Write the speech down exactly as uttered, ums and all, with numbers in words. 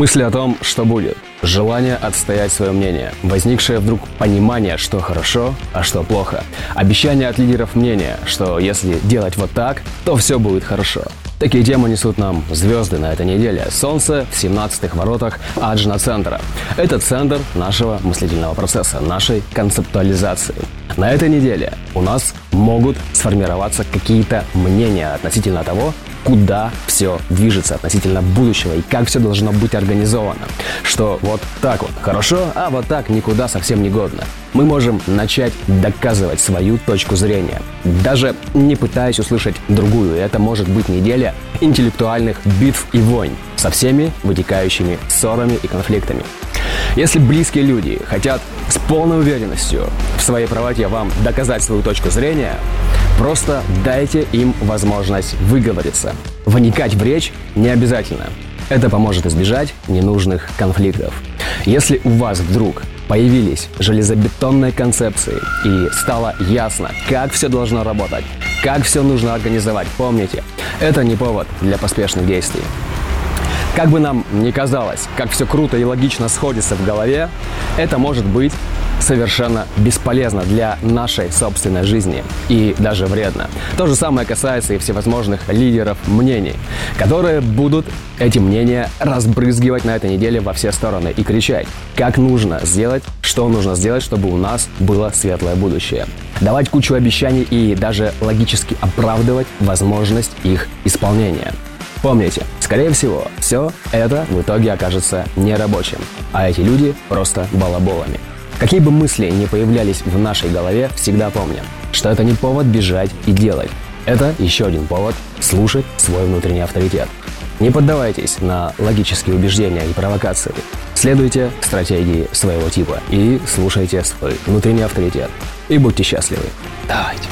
Мысли о том, что будет, желание отстоять свое мнение, возникшее вдруг понимание, что хорошо, а что плохо, обещание от лидеров мнения, что если делать вот так, то все будет хорошо. Такие темы несут нам звезды на этой неделе. Солнце в семнадцатых воротах Аджна-центра. Это центр нашего мыслительного процесса, нашей концептуализации. На этой неделе у нас могут сформироваться какие-то мнения относительно того, куда все движется, относительно будущего и как все должно быть организовано. Что вот так вот хорошо, а вот так никуда совсем не годно. Мы можем начать доказывать свою точку зрения, даже не пытаясь услышать другую. Это может быть неделя интеллектуальных битв и войн со всеми вытекающими ссорами и конфликтами. Если близкие люди хотят с полной уверенностью в своей правоте вам доказать свою точку зрения, просто дайте им возможность выговориться. Вникать в речь не обязательно. Это поможет избежать ненужных конфликтов. Если у вас вдруг появились железобетонные концепции и стало ясно, как все должно работать, как все нужно организовать, помните, это не повод для поспешных действий. Как бы нам ни казалось, как все круто и логично сходится в голове, это может быть совершенно бесполезно для нашей собственной жизни и даже вредно. То же самое касается и всевозможных лидеров мнений, которые будут эти мнения разбрызгивать на этой неделе во все стороны и кричать, как нужно сделать, что нужно сделать, чтобы у нас было светлое будущее. Давать кучу обещаний и даже логически оправдывать возможность их исполнения. Помните, скорее всего, все это в итоге окажется нерабочим, а эти люди просто балаболами. Какие бы мысли ни появлялись в нашей голове, всегда помним, что это не повод бежать и делать. Это еще один повод слушать свой внутренний авторитет. Не поддавайтесь на логические убеждения и провокации. Следуйте стратегии своего типа и слушайте свой внутренний авторитет. И будьте счастливы. Давайте!